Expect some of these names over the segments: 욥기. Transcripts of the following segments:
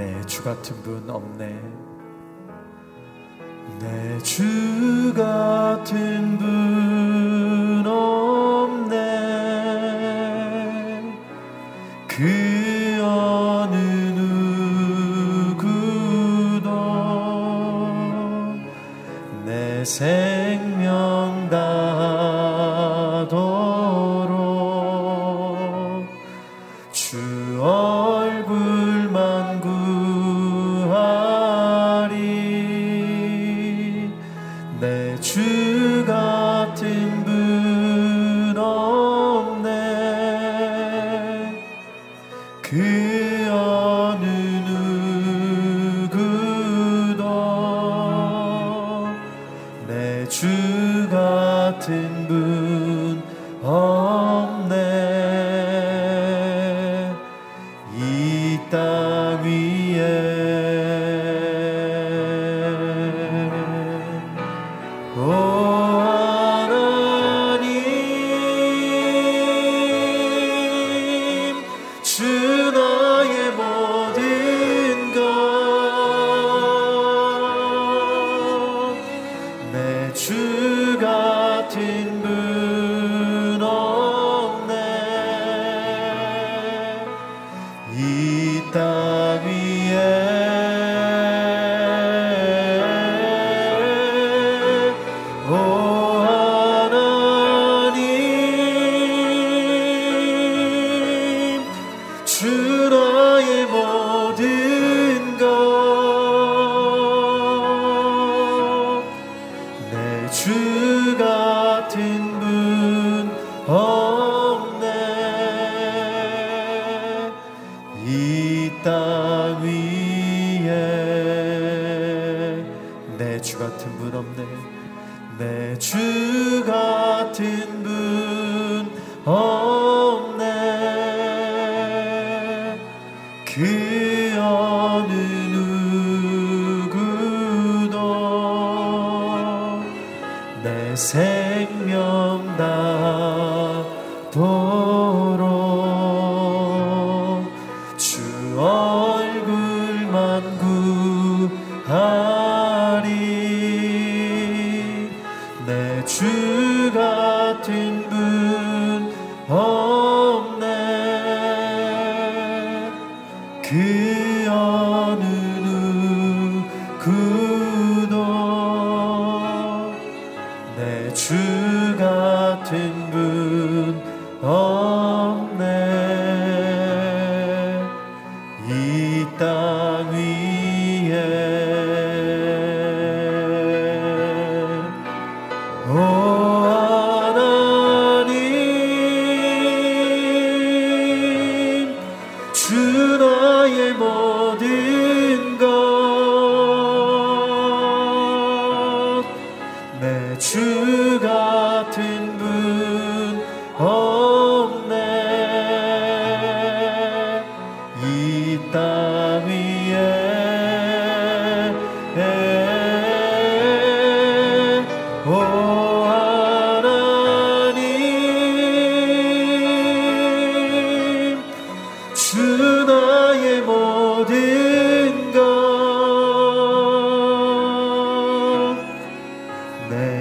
내 주 같은 분 없네. 내 주 같은 분 없네. 그 어느 누구도 내 생명 다도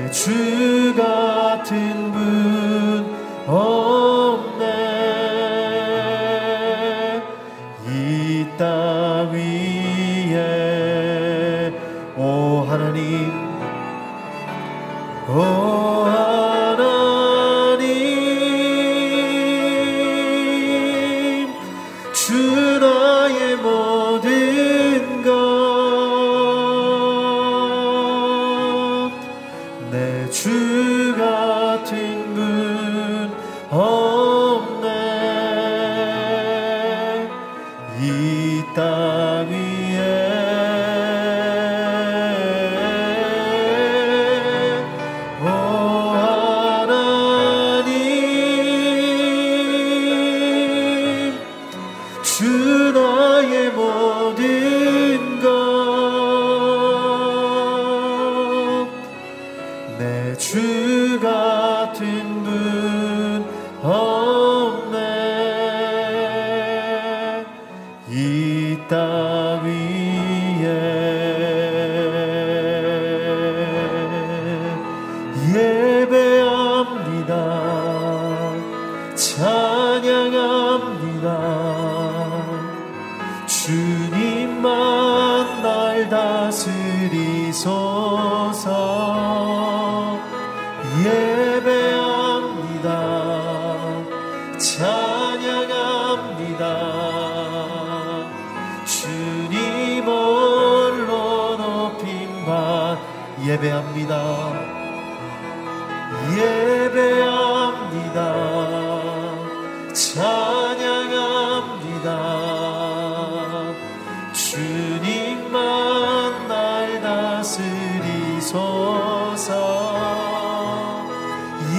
주 같은 분 찬양합니다. 주님만 날 다스리소서. 예배합니다. 찬양합니다. 주님 홀로 높임 받 예배합니다. 예배합니다. 찬양합니다. 주님만 날 다스리소서.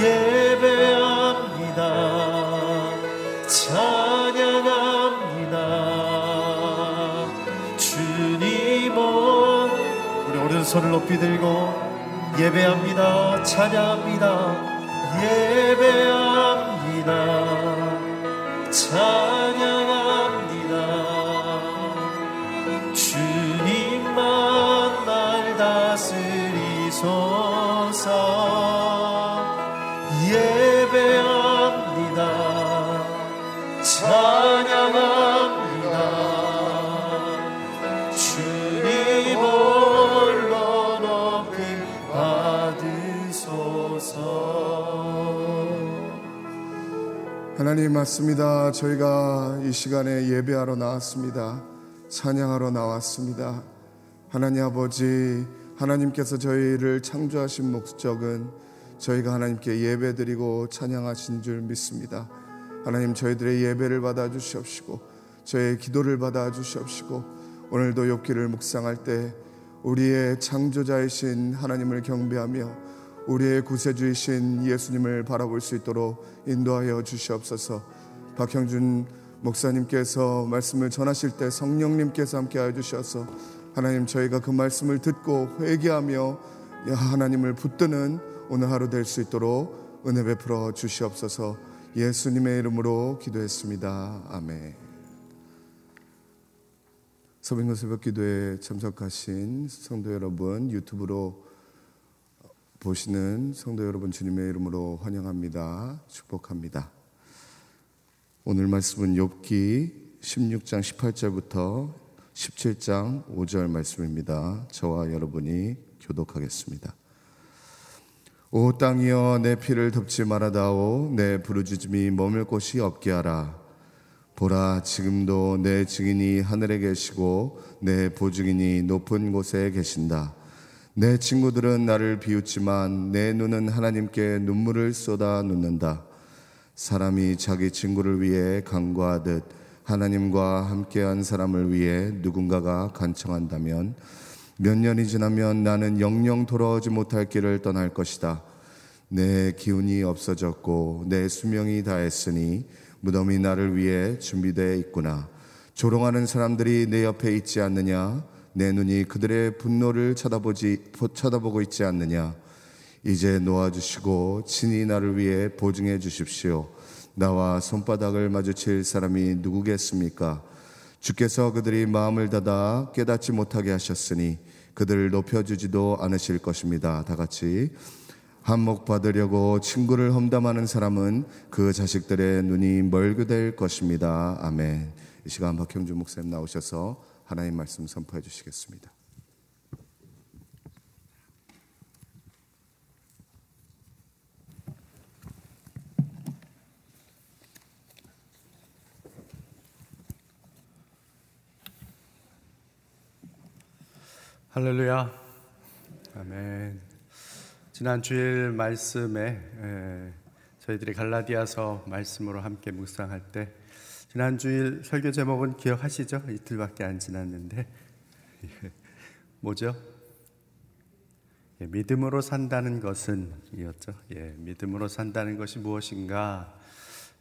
예배합니다. 찬양합니다. 주님은 우리 오른손을 높이 들고 예배합니다. 찬양합니다. 예배합니다. 찬양합니다. 주님만 날 다스리소서. 예배합니다. 찬양합니다. 주님 홀로 높임 하나님 맞습니다. 저희가 이 시간에 예배하러 나왔습니다. 찬양하러 나왔습니다. 하나님 아버지, 하나님께서 저희를 창조하신 목적은 저희가 하나님께 예배드리고 찬양하신 줄 믿습니다. 하나님, 저희들의 예배를 받아주시옵시고 저희의 기도를 받아주시옵시고 오늘도 욥기를 묵상할 때 우리의 창조자이신 하나님을 경배하며 우리의 구세주이신 예수님을 바라볼 수 있도록 인도하여 주시옵소서. 박형준 목사님께서 말씀을 전하실 때 성령님께서 함께하여 주셔서 하나님, 저희가 그 말씀을 듣고 회개하며 하나님을 붙드는 오늘 하루 될 수 있도록 은혜 베풀어 주시옵소서. 예수님의 이름으로 기도했습니다. 아멘. 서빙고 새벽 기도에 참석하신 성도 여러분, 유튜브로 보시는 성도 여러분, 주님의 이름으로 환영합니다. 축복합니다. 오늘 말씀은 욥기 16장 18절부터 17장 5절 말씀입니다. 저와 여러분이 교독하겠습니다. 오 땅이여, 내 피를 덮지 말아다오. 내 부르짖음이 머물 곳이 없게 하라. 보라, 지금도 내 증인이 하늘에 계시고 내 보증인이 높은 곳에 계신다. 내 친구들은 나를 비웃지만 내 눈은 하나님께 눈물을 쏟아 눕는다. 사람이 자기 친구를 위해 간구하듯 하나님과 함께한 사람을 위해 누군가가 간청한다면 몇 년이 지나면 나는 영영 돌아오지 못할 길을 떠날 것이다. 내 기운이 없어졌고 내 수명이 다했으니 무덤이 나를 위해 준비되어 있구나. 조롱하는 사람들이 내 옆에 있지 않느냐? 내 눈이 그들의 분노를 쳐다보고 있지 않느냐? 이제 놓아주시고 친히 나를 위해 보증해 주십시오. 나와 손바닥을 마주칠 사람이 누구겠습니까? 주께서 그들이 마음을 닫아 깨닫지 못하게 하셨으니 그들을 높여주지도 않으실 것입니다. 다 같이 한몫 받으려고 친구를 험담하는 사람은 그 자식들의 눈이 멀게 될 것입니다. 아멘. 이 시간 박형준 목사님 나오셔서 하나님 말씀 선포해 주시겠습니다. 할렐루야. 아멘. 지난 주일 말씀에 저희들이 갈라디아서 말씀으로 함께 묵상할 때 지난 주일 설교 제목은 기억하시죠? 이틀밖에 안 지났는데 뭐죠? 믿음으로 산다는 것은 이었죠. 믿음으로 산다는 것이 무엇인가?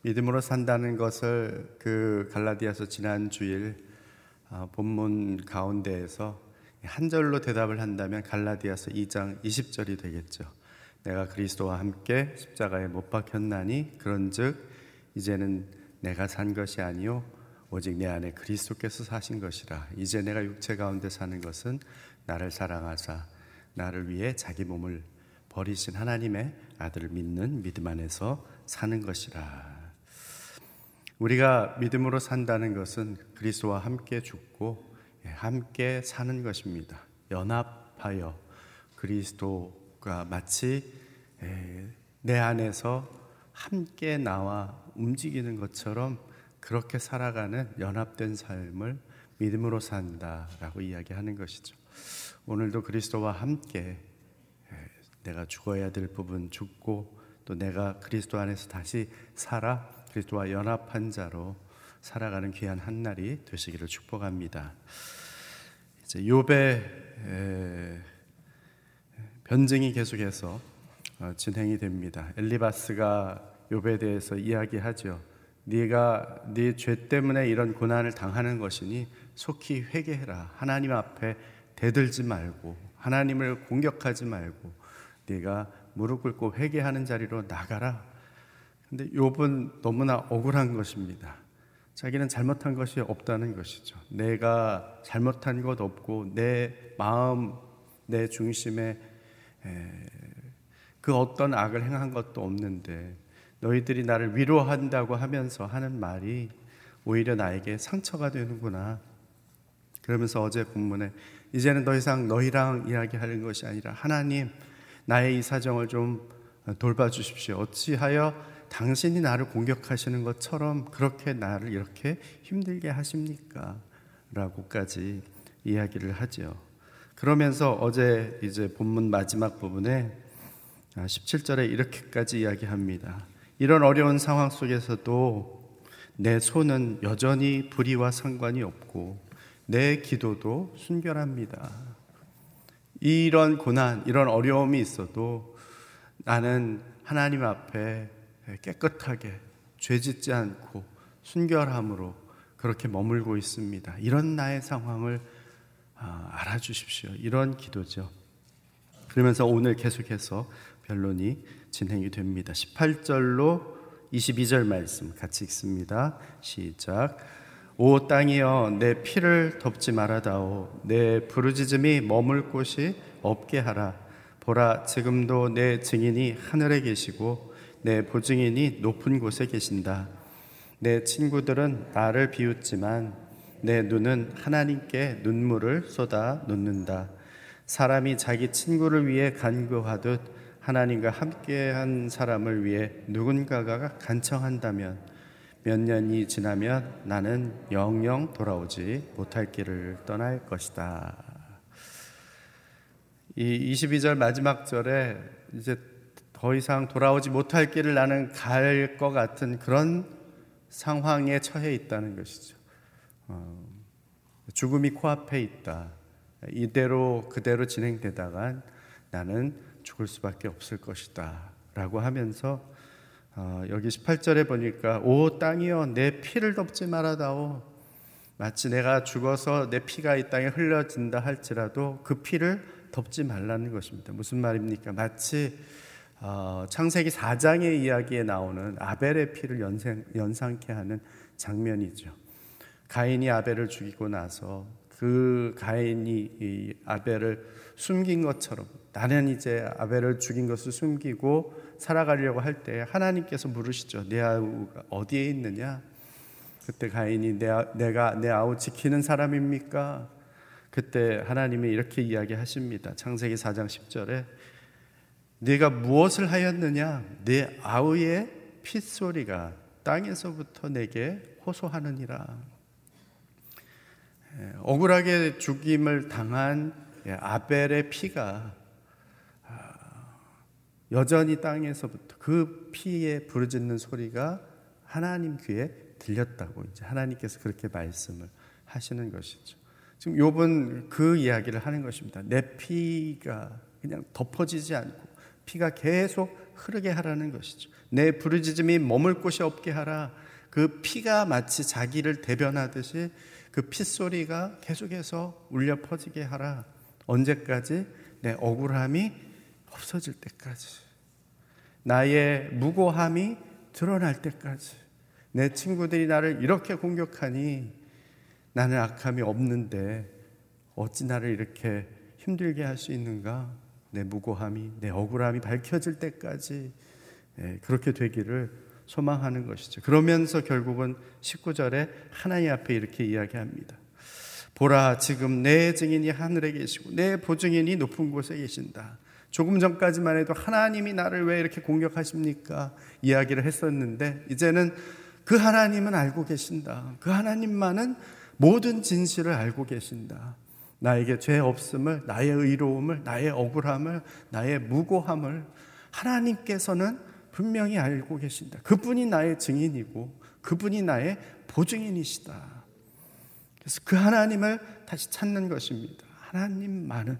믿음으로 산다는 것을 그 갈라디아서 지난 주일 본문 가운데에서 한 절로 대답을 한다면 갈라디아서 2장 20절이 되겠죠. 내가 그리스도와 함께 십자가에 못 박혔나니 그런즉 이제는 내가 산 것이 아니요 오직 내 안에 그리스도께서 사신 것이라. 이제 내가 육체 가운데 사는 것은 나를 사랑하사 나를 위해 자기 몸을 버리신 하나님의 아들을 믿는 믿음 안에서 사는 것이라. 우리가 믿음으로 산다는 것은 그리스도와 함께 죽고 함께 사는 것입니다. 연합하여 그리스도가 마치 내 안에서 함께 나와 움직이는 것처럼 그렇게 살아가는 연합된 삶을 믿음으로 산다라고 이야기하는 것이죠. 오늘도 그리스도와 함께 내가 죽어야 될 부분 죽고 또 내가 그리스도 안에서 다시 살아 그리스도와 연합한 자로 살아가는 귀한 한날이 되시기를 축복합니다. 이제 욥의 변증이 계속해서 진행이 됩니다. 엘리바스가 욥에 대해서 이야기하죠. 네가 네 죄 때문에 이런 고난을 당하는 것이니 속히 회개해라. 하나님 앞에 대들지 말고 하나님을 공격하지 말고 네가 무릎 꿇고 회개하는 자리로 나가라. 근데 욥은 너무나 억울한 것입니다. 자기는 잘못한 것이 없다는 것이죠. 내가 잘못한 것 없고 내 마음, 내 중심에 그 어떤 악을 행한 것도 없는데 너희들이 나를 위로한다고 하면서 하는 말이 오히려 나에게 상처가 되는구나. 그러면서 어제 본문에 이제는 더 이상 너희랑 이야기하는 것이 아니라 하나님 나의 이 사정을 좀 돌봐주십시오. 어찌하여 당신이 나를 공격하시는 것처럼 그렇게 나를 이렇게 힘들게 하십니까? 라고까지 이야기를 하죠. 그러면서 어제 이제 본문 마지막 부분에 17절에 이렇게까지 이야기합니다. 이런 어려운 상황 속에서도 내 소는 여전히 불의와 상관이 없고 내 기도도 순결합니다. 이런 고난, 이런 어려움이 있어도 나는 하나님 앞에 깨끗하게 죄짓지 않고 순결함으로 그렇게 머물고 있습니다. 이런 나의 상황을 알아주십시오. 이런 기도죠. 그러면서 오늘 계속해서 변론이 진행이 됩니다. 18절로 22절 말씀 같이 읽습니다. 시작. 오 땅이여 내 피를 덮지 말아다오. 내 부르짖음이 머물 곳이 없게 하라. 보라 지금도 내 증인이 하늘에 계시고 내 보증인이 높은 곳에 계신다. 내 친구들은 나를 비웃지만 내 눈은 하나님께 눈물을 쏟아 놓는다. 사람이 자기 친구를 위해 간구하듯 하나님과 함께한 사람을 위해 누군가가 간청한다면 몇 년이 지나면 나는 영영 돌아오지 못할 길을 떠날 것이다. 이 22절 마지막 절에 이제 더 이상 돌아오지 못할 길을 나는 갈 것 같은 그런 상황에 처해 있다는 것이죠. 죽음이 코앞에 있다. 이대로 그대로 진행되다간 나는 죽을 수밖에 없을 것이다 라고 하면서 여기 18절에 보니까 오 땅이여 내 피를 덮지 말아다오. 마치 내가 죽어서 내 피가 이 땅에 흘러진다 할지라도 그 피를 덮지 말라는 것입니다. 무슨 말입니까? 마치 창세기 4장의 이야기에 나오는 아벨의 피를 연상케 하는 장면이죠. 가인이 아벨을 죽이고 나서 그 가인이 이 아벨을 숨긴 것처럼 나는 이제 아벨을 죽인 것을 숨기고 살아가려고 할 때 하나님께서 물으시죠. 내 아우가 어디에 있느냐? 그때 가인이 내가 내 아우 지키는 사람입니까? 그때 하나님이 이렇게 이야기하십니다. 창세기 4장 10절에 네가 무엇을 하였느냐? 네 아우의 핏소리가 땅에서부터 내게 호소하느니라. 억울하게 죽임을 당한 아벨의 피가 여전히 땅에서부터 그 피에 부르짖는 소리가 하나님 귀에 들렸다고 이제 하나님께서 그렇게 말씀을 하시는 것이죠. 지금 욥은 그 이야기를 하는 것입니다. 내 피가 그냥 덮어지지 않고 피가 계속 흐르게 하라는 것이죠. 내 부르짖음이 머물 곳이 없게 하라. 그 피가 마치 자기를 대변하듯이 그 핏소리가 계속해서 울려 퍼지게 하라. 언제까지? 내 억울함이 없어질 때까지, 나의 무고함이 드러날 때까지, 내 친구들이 나를 이렇게 공격하니 나는 악함이 없는데 어찌 나를 이렇게 힘들게 할 수 있는가? 내 무고함이, 내 억울함이 밝혀질 때까지 그렇게 되기를 소망하는 것이죠. 그러면서 결국은 19절에 하나님 앞에 이렇게 이야기합니다. 보라, 지금 내 증인이 하늘에 계시고 내 보증인이 높은 곳에 계신다. 조금 전까지만 해도 하나님이 나를 왜 이렇게 공격하십니까? 이야기를 했었는데 이제는 그 하나님은 알고 계신다. 그 하나님만은 모든 진실을 알고 계신다. 나에게 죄 없음을, 나의 의로움을, 나의 억울함을, 나의 무고함을 하나님께서는 분명히 알고 계신다. 그분이 나의 증인이고 그분이 나의 보증인이시다. 그래서 그 하나님을 다시 찾는 것입니다. 하나님만은.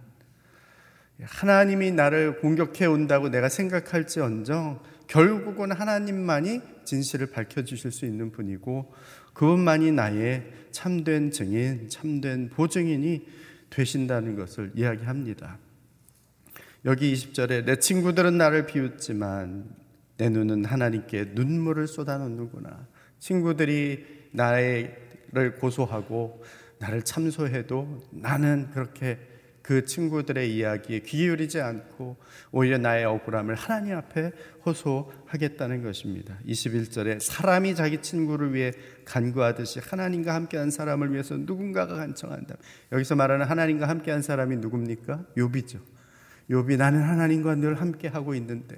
하나님이 나를 공격해 온다고 내가 생각할지언정 결국은 하나님만이 진실을 밝혀주실 수 있는 분이고 그분만이 나의 참된 증인, 참된 보증인이 되신다는 것을 이야기합니다. 여기 20절에 내 친구들은 나를 비웃지만 내 눈은 하나님께 눈물을 쏟아놓는구나. 친구들이 나를 고소하고 나를 참소해도 나는 그렇게 그 친구들의 이야기에 귀 기울이지 않고 오히려 나의 억울함을 하나님 앞에 호소하겠다는 것입니다. 21절에 사람이 자기 친구를 위해 간구하듯이 하나님과 함께한 사람을 위해서 누군가가 간청한다. 여기서 말하는 하나님과 함께한 사람이 누굽니까? 욥이죠. 욥이 나는 하나님과 늘 함께하고 있는데,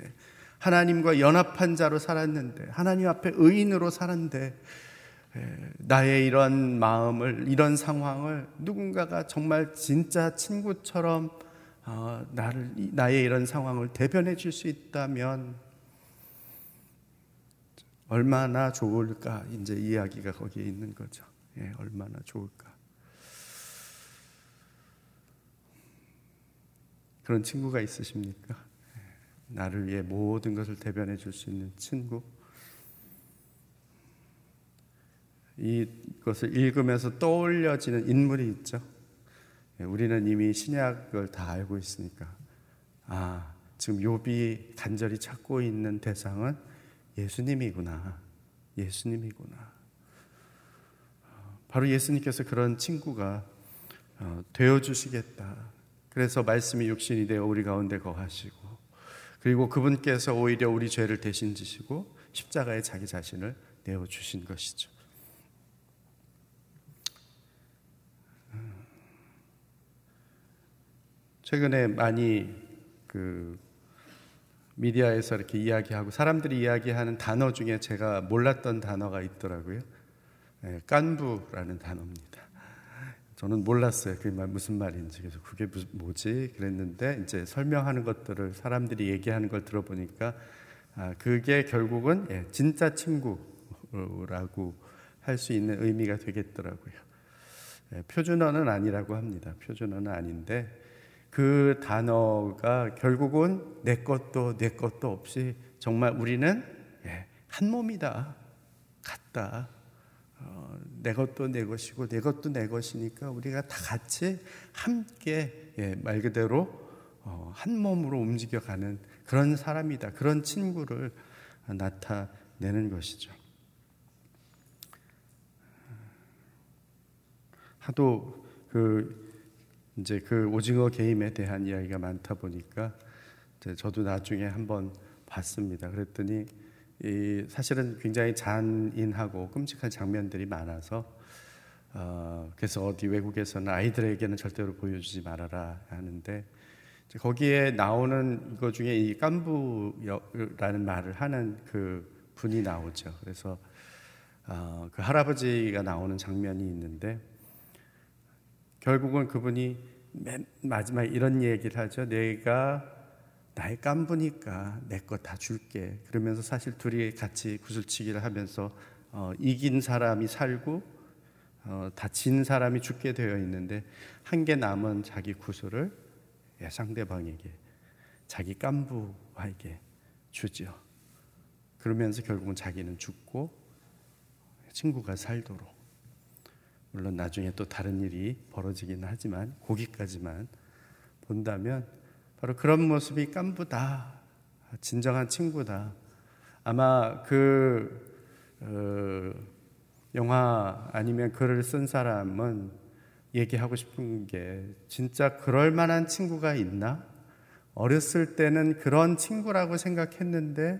하나님과 연합한 자로 살았는데, 하나님 앞에 의인으로 살았는데 나의 이런 마음을, 이런 상황을 누군가가 정말 진짜 친구처럼 나의 이런 상황을 대변해 줄 수 있다면 얼마나 좋을까. 이제 이야기가 거기에 있는 거죠. 예, 얼마나 좋을까. 그런 친구가 있으십니까? 나를 위해 모든 것을 대변해 줄 수 있는 친구. 이것을 읽으면서 떠올려지는 인물이 있죠. 우리는 이미 신약을 다 알고 있으니까 지금 욥이 간절히 찾고 있는 대상은 예수님이구나. 바로 예수님께서 그런 친구가 되어주시겠다. 그래서 말씀이 육신이 되어 우리 가운데 거하시고, 그리고 그분께서 오히려 우리 죄를 대신 지시고 십자가에 자기 자신을 내어주신 것이죠. 최근에 많이 미디어에서 이렇게 이야기하고 사람들이 이야기하는 단어 중에 제가 몰랐던 단어가 있더라고요. 깐부라는 단어입니다. 저는 몰랐어요. 그게 무슨 말인지. 그래서 그게 뭐지? 그랬는데 이제 설명하는 것들을, 사람들이 얘기하는 걸 들어보니까 그게 결국은 진짜 친구라고 할 수 있는 의미가 되겠더라고요. 표준어는 아니라고 합니다. 표준어는 아닌데 그 단어가 결국은 내 것도 없이 정말 우리는 한 몸이다, 같다. 내 것도 내 것이고 내 것도 내 것이니까 우리가 다 같이 함께 말 그대로 한 몸으로 움직여가는 그런 사람이다, 그런 친구를 나타내는 것이죠. 하도 이제 그 오징어 게임에 대한 이야기가 많다 보니까 이제 저도 나중에 한번 봤습니다. 그랬더니 사실은 굉장히 잔인하고 끔찍한 장면들이 많아서 그래서 어디 외국에서는 아이들에게는 절대로 보여주지 말아라 하는데, 이제 거기에 나오는 것 중에 이 깐부라는 말을 하는 그 분이 나오죠. 그래서 그 할아버지가 나오는 장면이 있는데 결국은 그분이 맨 마지막에 이런 얘기를 하죠. 내가 나의 깐부니까 내 것 다 줄게. 그러면서 사실 둘이 같이 구슬치기를 하면서 이긴 사람이 살고 다친 사람이 죽게 되어 있는데, 한 개 남은 자기 구슬을 상대방에게, 자기 깐부에게 주죠. 그러면서 결국은 자기는 죽고 친구가 살도록. 물론 나중에 또 다른 일이 벌어지긴 하지만 거기까지만 본다면 바로 그런 모습이 깐부다, 진정한 친구다. 아마 그 영화 아니면 글을 쓴 사람은 얘기하고 싶은 게, 진짜 그럴 만한 친구가 있나? 어렸을 때는 그런 친구라고 생각했는데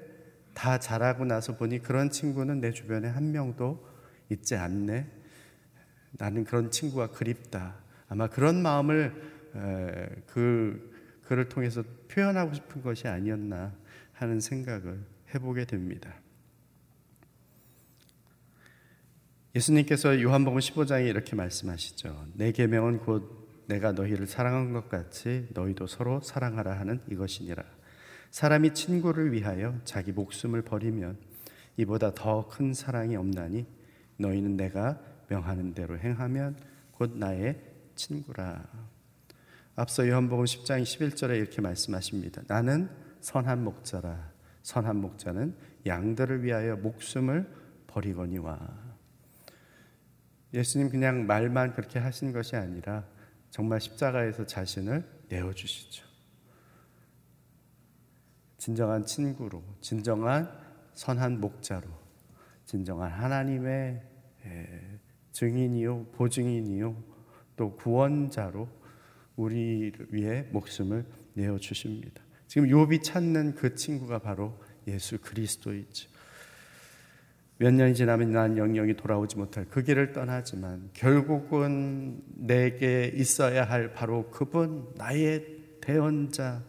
다 잘하고 나서 보니 그런 친구는 내 주변에 한 명도 있지 않네. 나는 그런 친구가 그립다. 아마 그런 마음을 그를 통해서 표현하고 싶은 것이 아니었나 하는 생각을 해보게 됩니다. 예수님께서 요한복음 15장에 이렇게 말씀하시죠. 내 계명은 곧 내가 너희를 사랑한 것 같이 너희도 서로 사랑하라 하는 이것이니라. 사람이 친구를 위하여 자기 목숨을 버리면 이보다 더 큰 사랑이 없나니 너희는 내가 명하는 대로 행하면 곧 나의 친구라. 앞서 요한복음 10장 11절에 이렇게 말씀하십니다. 나는 선한 목자라. 선한 목자는 양들을 위하여 목숨을 버리거니와. 예수님 그냥 말만 그렇게 하신 것이 아니라 정말 십자가에서 자신을 내어주시죠. 진정한 친구로, 진정한 선한 목자로, 진정한 하나님의 증인이요, 보증인이요, 또 구원자로 우리를 위해 목숨을 내어주십니다. 지금 욥이 찾는 그 친구가 바로 예수 그리스도이죠. 몇 년이 지나면 난 영영이 돌아오지 못할 그 길을 떠나지만 결국은 내게 있어야 할 바로 그분, 나의 대언자.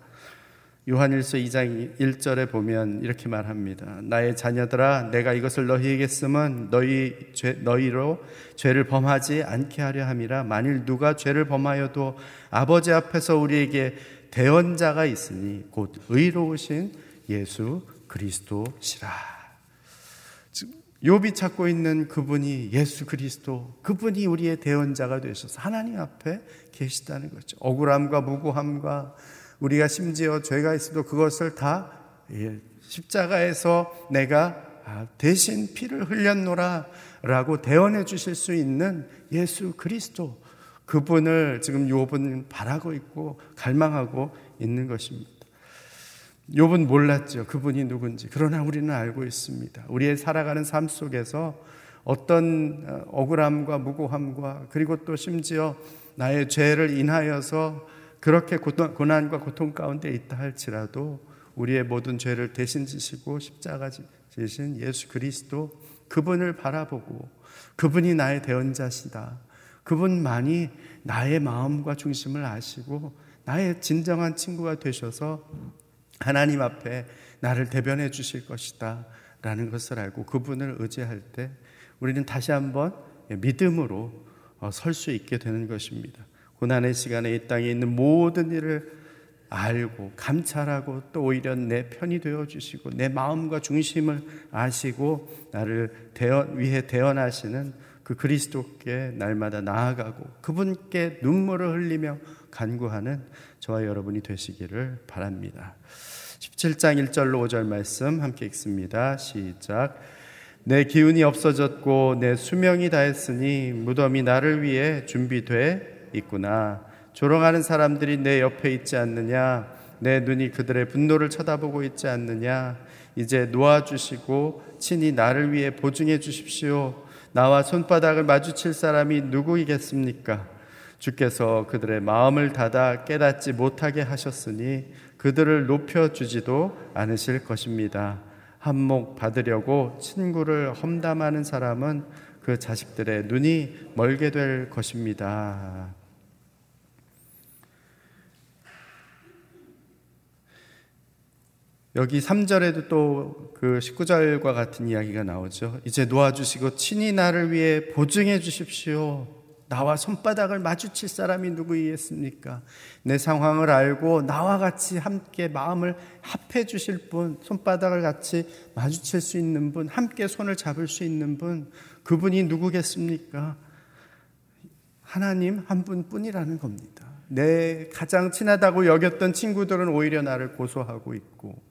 요한일서 2장 1절에 보면 이렇게 말합니다. 나의 자녀들아, 내가 이것을 너희에게 쓰면 너희로 죄를 범하지 않게 하려 함이라. 만일 누가 죄를 범하여도 아버지 앞에서 우리에게 대언자가 있으니 곧 의로우신 예수 그리스도시라. 욥이 찾고 있는 그분이 예수 그리스도, 그분이 우리의 대언자가 되셔서 하나님 앞에 계시다는 거죠. 억울함과 무고함과 우리가 심지어 죄가 있어도 그것을 다 십자가에서 내가 대신 피를 흘렸노라 라고 대언해 주실 수 있는 예수 그리스도, 그분을 지금 욥은 바라고 있고 갈망하고 있는 것입니다. 욥은 몰랐죠. 그분이 누군지. 그러나 우리는 알고 있습니다. 우리의 살아가는 삶 속에서 어떤 억울함과 무고함과 그리고 또 심지어 나의 죄를 인하여서 그렇게 고난과 고통 가운데 있다 할지라도 우리의 모든 죄를 대신 지시고 십자가 지신 예수 그리스도, 그분을 바라보고 그분이 나의 대언자시다, 그분만이 나의 마음과 중심을 아시고 나의 진정한 친구가 되셔서 하나님 앞에 나를 대변해 주실 것이다 라는 것을 알고 그분을 의지할 때 우리는 다시 한번 믿음으로 설 수 있게 되는 것입니다. 고난의 시간에 이 땅에 있는 모든 일을 알고 감찰하고 또 오히려 내 편이 되어주시고 내 마음과 중심을 아시고 나를 위해 대언하시는 그 그리스도께 날마다 나아가고 그분께 눈물을 흘리며 간구하는 저와 여러분이 되시기를 바랍니다. 17장 1절로 5절 말씀 함께 읽습니다. 시작. 내 기운이 없어졌고 내 수명이 다했으니 무덤이 나를 위해 준비돼 있구나. 조롱하는 사람들이 내 옆에 있지 않느냐. 내 눈이 그들의 분노를 쳐다보고 있지 않느냐. 이제 놓아주시고 친히 나를 위해 보증해 주십시오. 나와 손바닥을 마주칠 사람이 누구이겠습니까? 주께서 그들의 마음을 닫아 깨닫지 못하게 하셨으니 그들을 높여주지도 않으실 것입니다. 한몫 받으려고 친구를 험담하는 사람은 그 자식들의 눈이 멀게 될 것입니다. 여기 3절에도 또 그 19절과 같은 이야기가 나오죠. 이제 놓아주시고 친히 나를 위해 보증해 주십시오. 나와 손바닥을 마주칠 사람이 누구이겠습니까? 내 상황을 알고 나와 같이 함께 마음을 합해 주실 분, 손바닥을 같이 마주칠 수 있는 분, 함께 손을 잡을 수 있는 분, 그분이 누구겠습니까? 하나님 한 분뿐이라는 겁니다. 내 가장 친하다고 여겼던 친구들은 오히려 나를 고소하고 있고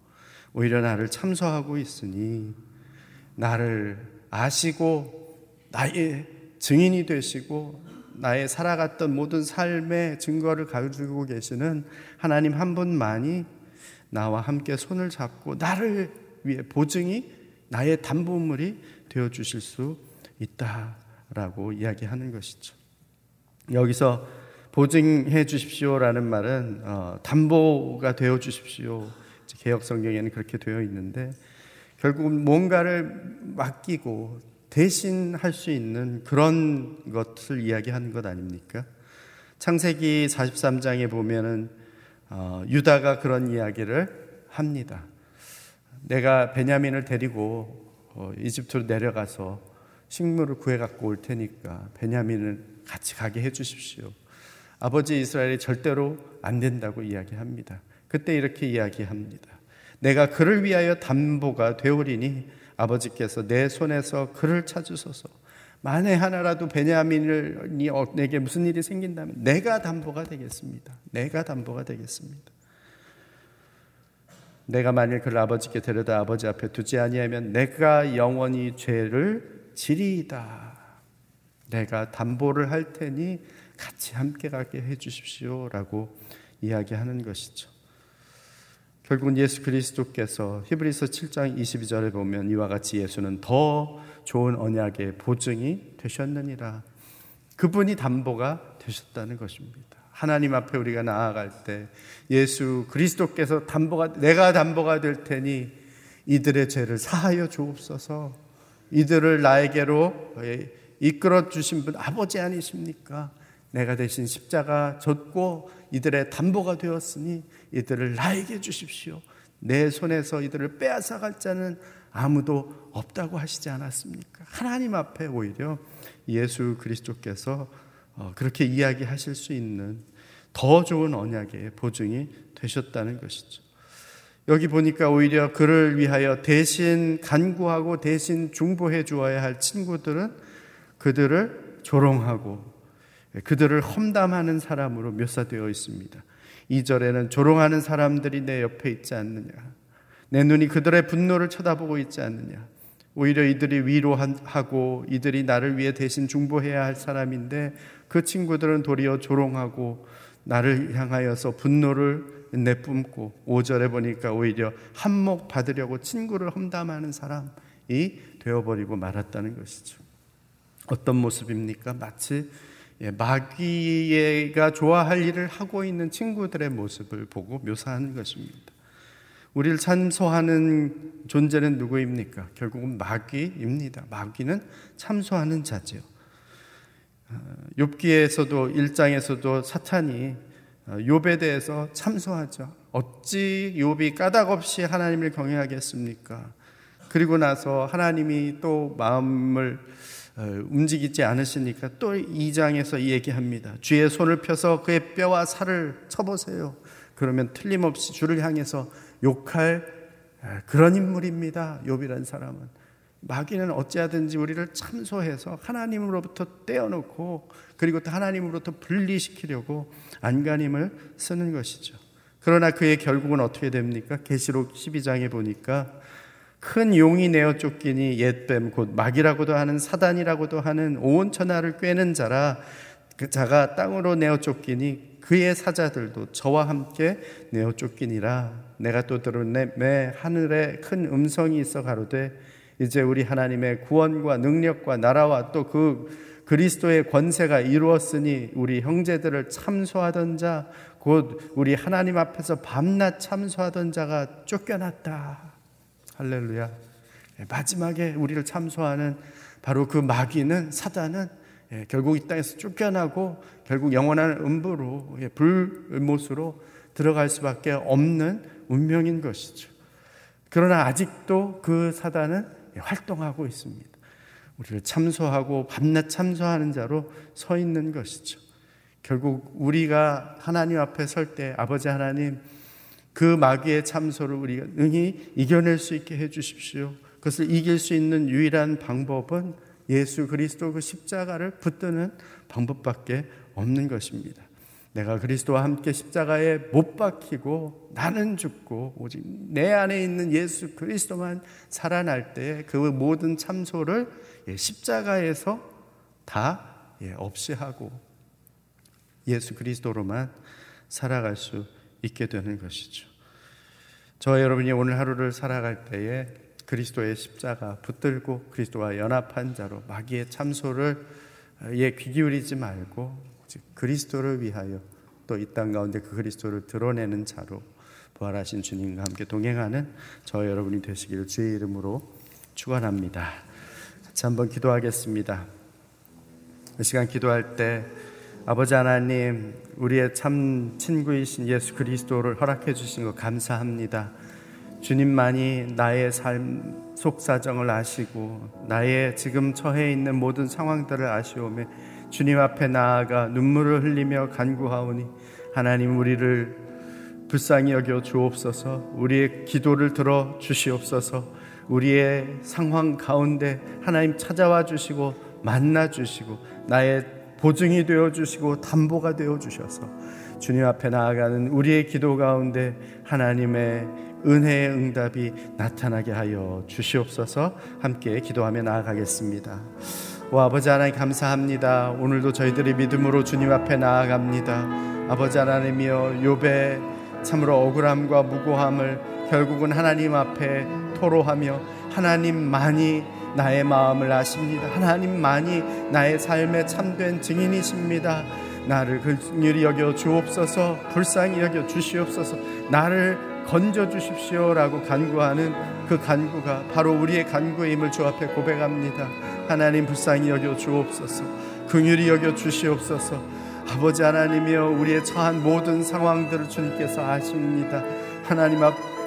오히려 나를 참소하고 있으니 나를 아시고 나의 증인이 되시고 나의 살아갔던 모든 삶의 증거를 가지고 계시는 하나님 한 분만이 나와 함께 손을 잡고 나를 위해 보증이, 나의 담보물이 되어주실 수 있다라고 이야기하는 것이죠. 여기서 보증해 주십시오라는 말은 담보가 되어 주십시오, 개혁 성경에는 그렇게 되어 있는데 결국은 뭔가를 맡기고 대신할 수 있는 그런 것을 이야기하는 것 아닙니까? 창세기 43장에 보면은 유다가 그런 이야기를 합니다. 내가 베냐민을 데리고 이집트로 내려가서 식물을 구해 갖고 올 테니까 베냐민을 같이 가게 해 주십시오. 아버지 이스라엘이 절대로 안 된다고 이야기합니다. 그때 이렇게 이야기합니다. 내가 그를 위하여 담보가 되오리니 아버지께서 내 손에서 그를 찾으소서. 만에 하나라도 베냐민을 내게 무슨 일이 생긴다면 내가 담보가 되겠습니다. 내가 담보가 되겠습니다. 내가 만일 그를 아버지께 데려다 아버지 앞에 두지 아니하면 내가 영원히 죄를 지리이다. 내가 담보를 할 테니 같이 함께 가게 해 주십시오라고 이야기하는 것이죠. 결국은 예수 그리스도께서 히브리서 7장 22절에 보면 이와 같이 예수는 더 좋은 언약의 보증이 되셨느니라. 그분이 담보가 되셨다는 것입니다. 하나님 앞에 우리가 나아갈 때 예수 그리스도께서 내가 담보가 될 테니 이들의 죄를 사하여 주옵소서. 이들을 나에게로 이끌어 주신 분 아버지 아니십니까? 내가 대신 십자가 졌고 이들의 담보가 되었으니 이들을 나에게 주십시오. 내 손에서 이들을 빼앗아갈 자는 아무도 없다고 하시지 않았습니까? 하나님 앞에 오히려 예수 그리스도께서 그렇게 이야기하실 수 있는 더 좋은 언약의 보증이 되셨다는 것이죠. 여기 보니까 오히려 그를 위하여 대신 간구하고 대신 중보해 주어야 할 친구들은 그들을 조롱하고 그들을 험담하는 사람으로 묘사되어 있습니다. 2절에는 조롱하는 사람들이 내 옆에 있지 않느냐, 내 눈이 그들의 분노를 쳐다보고 있지 않느냐, 오히려 이들이 위로하고 이들이 나를 위해 대신 중보해야 할 사람인데 그 친구들은 도리어 조롱하고 나를 향하여서 분노를 내뿜고 5절에 보니까 오히려 한몫 받으려고 친구를 험담하는 사람이 되어버리고 말았다는 것이죠. 어떤 모습입니까? 마치 마귀가 좋아할 일을 하고 있는 친구들의 모습을 보고 묘사하는 것입니다. 우리를 참소하는 존재는 누구입니까? 결국은 마귀입니다. 마귀는 참소하는 자지요. 욥기에서도 1장에서도 사탄이 욥에 대해서 참소하죠. 어찌 욥이 까닭없이 하나님을 경외하겠습니까? 그리고 나서 하나님이 또 마음을 움직이지 않으시니까 또 2장에서 얘기합니다. 주의 손을 펴서 그의 뼈와 살을 쳐보세요. 그러면 틀림없이 주를 향해서 욕할 그런 인물입니다. 욥이란 사람은. 마귀는 어찌하든지 우리를 참소해서 하나님으로부터 떼어놓고 그리고 또 하나님으로부터 분리시키려고 안간힘을 쓰는 것이죠. 그러나 그의 결국은 어떻게 됩니까? 계시록 12장에 보니까 큰 용이 내어 쫓기니 옛뱀 곧 마귀라고도 하는 사단이라고도 하는 온 천하를 꿰는 자가 땅으로 내어 쫓기니 그의 사자들도 저와 함께 내어 쫓기니라. 내가 또 들으매 하늘에 큰 음성이 있어 가로되 이제 우리 하나님의 구원과 능력과 나라와 또 그 그리스도의 권세가 이루었으니 우리 형제들을 참소하던 자 곧 우리 하나님 앞에서 밤낮 참소하던 자가 쫓겨났다. 할렐루야. 마지막에 우리를 참소하는 바로 그 마귀는, 사단은 결국 이 땅에서 쫓겨나고 결국 영원한 음부로, 불못으로 들어갈 수밖에 없는 운명인 것이죠. 그러나 아직도 그 사단은 활동하고 있습니다. 우리를 참소하고 밤낮 참소하는 자로 서 있는 것이죠. 결국 우리가 하나님 앞에 설 때 아버지 하나님, 그 마귀의 참소를 우리가 능히 이겨낼 수 있게 해주십시오. 그것을 이길 수 있는 유일한 방법은 예수 그리스도 그 십자가를 붙드는 방법밖에 없는 것입니다. 내가 그리스도와 함께 십자가에 못 박히고 나는 죽고 오직 내 안에 있는 예수 그리스도만 살아날 때 그 모든 참소를 십자가에서 다 없이 하고 예수 그리스도로만 살아갈 수 있게 되는 것이죠. 저와 여러분이 오늘 하루를 살아갈 때에 그리스도의 십자가 붙들고 그리스도와 연합한 자로 마귀의 참소를 귀 기울이지 말고 그리스도를 위하여 또 이 땅 가운데 그 그리스도를 드러내는 자로 부활하신 주님과 함께 동행하는 저 여러분이 되시기를 주의 이름으로 축원합니다. 같이 한번 기도하겠습니다. 이 시간 기도할 때 아버지 하나님, 우리의 참 친구이신 예수 그리스도를 허락해 주신 것 감사합니다. 주님만이 나의 삶 속사정을 아시고 나의 지금 처해 있는 모든 상황들을 아시오매 주님 앞에 나아가 눈물을 흘리며 간구하오니 하나님, 우리를 불쌍히 여겨 주옵소서. 우리의 기도를 들어 주시옵소서. 우리의 상황 가운데 하나님 찾아와 주시고 만나 주시고 나의 보증이 되어 주시고 담보가 되어 주셔서 주님 앞에 나아가는 우리의 기도 가운데 하나님의 은혜의 응답이 나타나게 하여 주시옵소서. 함께 기도하며 나아가겠습니다. 오 아버지 하나님, 감사합니다. 오늘도 저희들이 믿음으로 주님 앞에 나아갑니다. 아버지 하나님이여, 욥의 참으로 억울함과 무고함을 결국은 하나님 앞에 토로하며 하나님만이 나의 마음을 아십니다. 하나님만이 나의 삶의 참된 증인이십니다. 나를 긍휼히 여겨 주옵소서. 불쌍히 여겨 주시옵소서. 나를 건져 주십시오라고 간구하는 그 간구가 바로 우리의 간구임을 주 앞에 고백합니다. 하나님, 불쌍히 여겨 주옵소서. 긍휼히 여겨 주시옵소서. 아버지 하나님이여, 우리의 처한 모든 상황들을 주님께서 아십니다. 하나님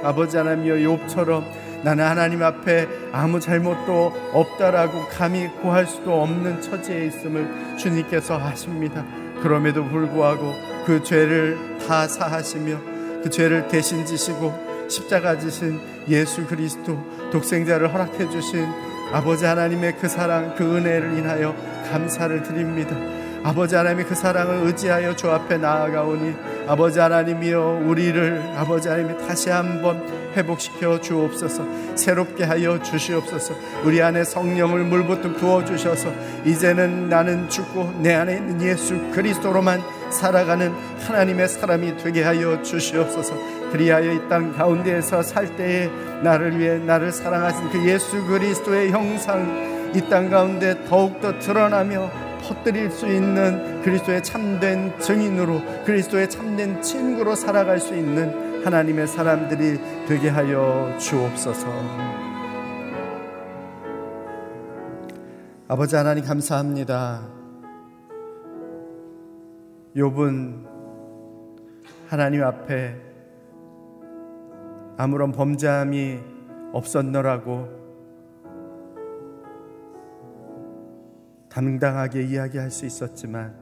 아버지 하나님이여, 욥처럼 나는 하나님 앞에 아무 잘못도 없다라고 감히 고할 수도 없는 처지에 있음을 주님께서 아십니다. 그럼에도 불구하고 그 죄를 다 사하시며 그 죄를 대신 지시고 십자가 지신 예수 그리스도 독생자를 허락해 주신 아버지 하나님의 그 사랑, 그 은혜를 인하여 감사를 드립니다. 아버지 하나님이 그 사랑을 의지하여 주 앞에 나아가오니 아버지 하나님이여, 우리를 아버지 하나님이 다시 한번 회복시켜 주옵소서. 새롭게 하여 주시옵소서. 우리 안에 성령을 물부터 부어주셔서 이제는 나는 죽고 내 안에 있는 예수 그리스도로만 살아가는 하나님의 사람이 되게 하여 주시옵소서. 그리하여 이 땅 가운데에서 살 때에 나를 위해 나를 사랑하신 그 예수 그리스도의 형상 이 땅 가운데 더욱더 드러나며 퍼뜨릴 수 있는 그리스도의 참된 증인으로, 그리스도의 참된 친구로 살아갈 수 있는 하나님의 사람들이 되게 하여 주옵소서. 아버지 하나님, 감사합니다. 욥은 하나님 앞에 아무런 범죄함이 없었노라고 당당하게 이야기할 수 있었지만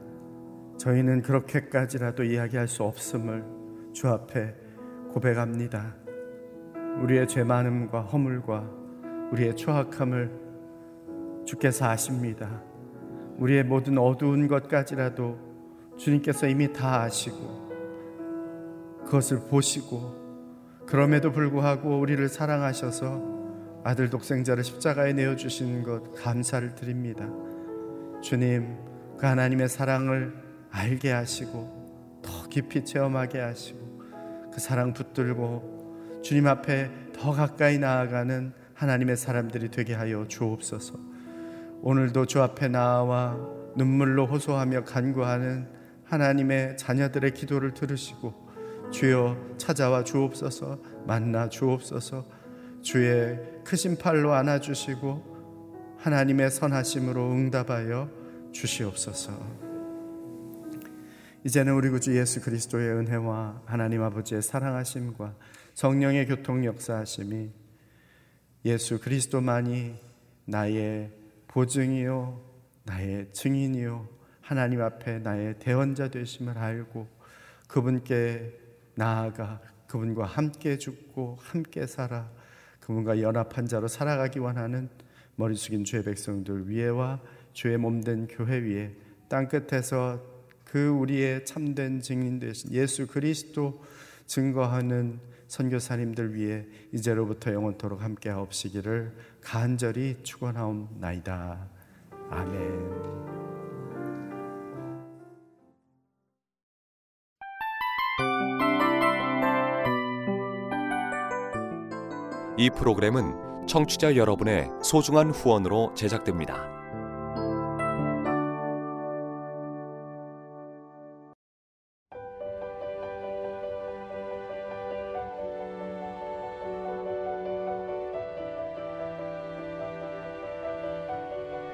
저희는 그렇게까지라도 이야기할 수 없음을 주 앞에 고백합니다. 우리의 죄 많음과 허물과 우리의 추악함을 주께서 아십니다. 우리의 모든 어두운 것까지라도 주님께서 이미 다 아시고 그것을 보시고 그럼에도 불구하고 우리를 사랑하셔서 아들 독생자를 십자가에 내어주신 것 감사를 드립니다. 주님, 그 하나님의 사랑을 알게 하시고 더 깊이 체험하게 하시고 그 사랑 붙들고 주님 앞에 더 가까이 나아가는 하나님의 사람들이 되게 하여 주옵소서. 오늘도 주 앞에 나와 눈물로 호소하며 간구하는 하나님의 자녀들의 기도를 들으시고 주여 찾아와 주옵소서. 만나 주옵소서. 주의 크신 팔로 안아주시고 하나님의 선하심으로 응답하여 주시옵소서. 이제는 우리 구주 예수 그리스도의 은혜와 하나님 아버지의 사랑하심과 성령의 교통 역사하심이 예수 그리스도만이 나의 보증이요 나의 증인이요 하나님 앞에 나의 대언자 되심을 알고 그분께 나아가 그분과 함께 죽고 함께 살아 그분과 연합한 자로 살아가기 원하는 머리 숙인 주의 백성들 위에와 주의 몸된 교회 위에 땅끝에서 그 우리의 참된 증인 되신 예수 그리스도 증거하는 선교사님들 위에 이제로부터 영원토록 함께하옵시기를 간절히 축원하옵나이다. 아멘. 이 프로그램은 청취자 여러분의 소중한 후원으로 제작됩니다.